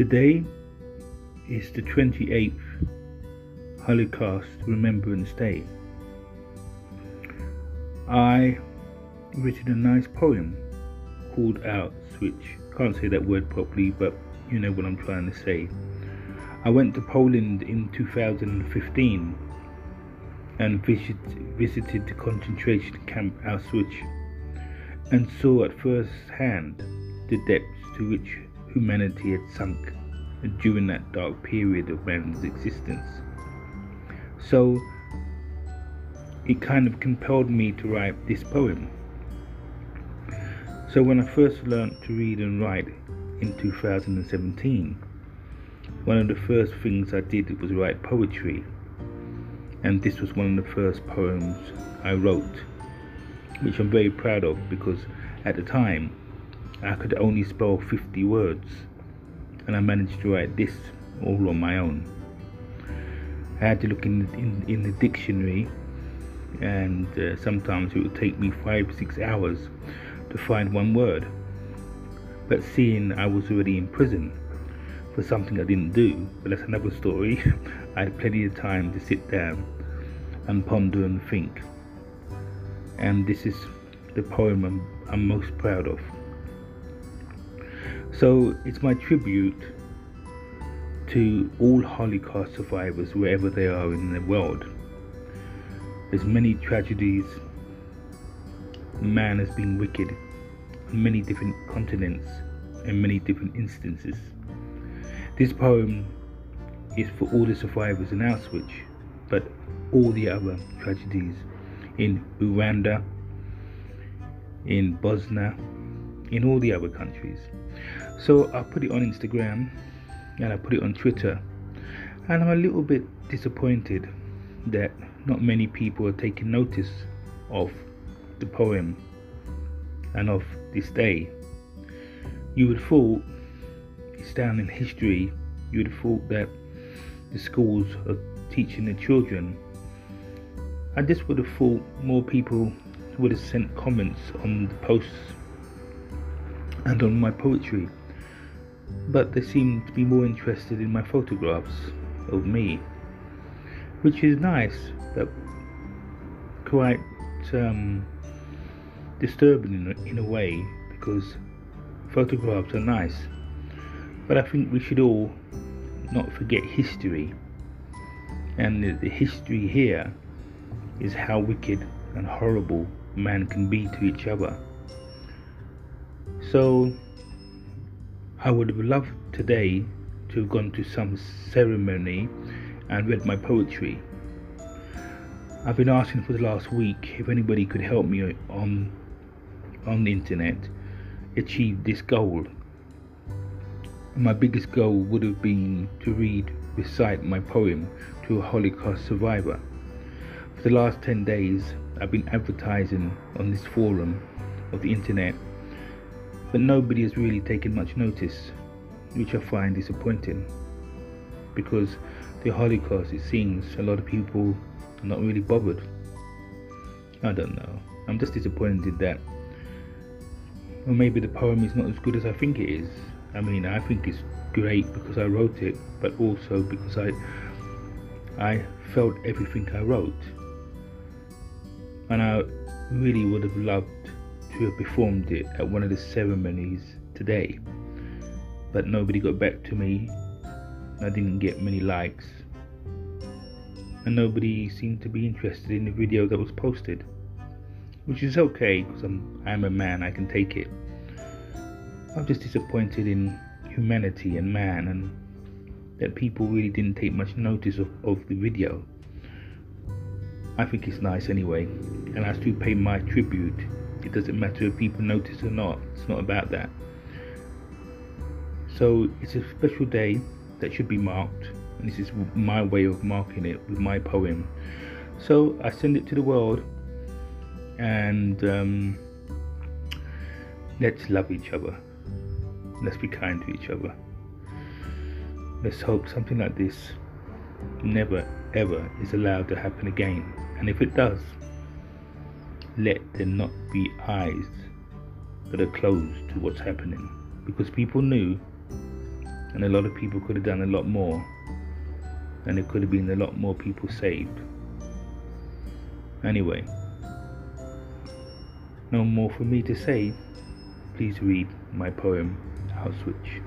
Today is the 28th Holocaust Remembrance Day. I written a nice poem called Auschwitz. Can't say that word properly, but you know what I'm trying to say. I went to Poland in 2015 and visited the concentration camp Auschwitz and saw at first hand the depths to which humanity had sunk during that dark period of man's existence. So it kind of compelled me to write this poem. So when I first learnt to read and write in 2017, one of the first things I did was write poetry, and this was one of the first poems I wrote, which I'm very proud of, because at the time I could only spell 50 words and I managed to write this all on my own. I had to look in the dictionary, and sometimes it would take me 5-6 hours to find one word. But seeing I was already in prison for something I didn't do, but that's another story, I had plenty of time to sit down and ponder and think. And this is the poem I'm most proud of. So it's my tribute to all Holocaust survivors wherever they are in the world. There's many tragedies, man has been wicked on many different continents and many different instances. This poem is for all the survivors in Auschwitz, but all the other tragedies in Rwanda, in Bosnia, in all the other countries. So I put it on Instagram and I put it on Twitter, and I'm a little bit disappointed that not many people are taking notice of the poem and of this day. You would have thought it's down in history, you would have thought that the schools are teaching the children. I just would have thought more people would have sent comments on the posts and on my poetry, but they seem to be more interested in my photographs of me, which is nice, but quite disturbing in a way, because photographs are nice, but I think we should all not forget history, and the history here is how wicked and horrible man can be to each other. So I would have loved today to have gone to some ceremony and read my poetry. I've been asking for the last week if anybody could help me on the internet achieve this goal. My biggest goal would have been to recite my poem to a Holocaust survivor. For the last 10 days I've been advertising on this forum of the internet, but nobody has really taken much notice, which I find disappointing, because the Holocaust, it seems a lot of people are not really bothered. I don't know, I'm just disappointed that, or maybe the poem is not as good as I think it is. I mean, I think it's great because I wrote it, but also because I felt everything I wrote, and I really would have loved to have performed it at one of the ceremonies today, but nobody got back to me. I didn't get many likes, and nobody seemed to be interested in the video that was posted, which is okay, because I'm a man, I can take it. I'm just disappointed in humanity and man, and that people really didn't take much notice of the video. I think it's nice anyway, and I still pay my tribute. It doesn't matter if people notice or not, it's not about that. So it's a special day that should be marked, and this is my way of marking it with my poem. So I send it to the world, and let's love each other, let's be kind to each other, let's hope something like this never ever is allowed to happen again, and if it does, let there not be eyes that are closed to what's happening, because people knew and a lot of people could have done a lot more, and there could have been a lot more people saved. Anyway, no more for me to say. Please read my poem, Auschwitz.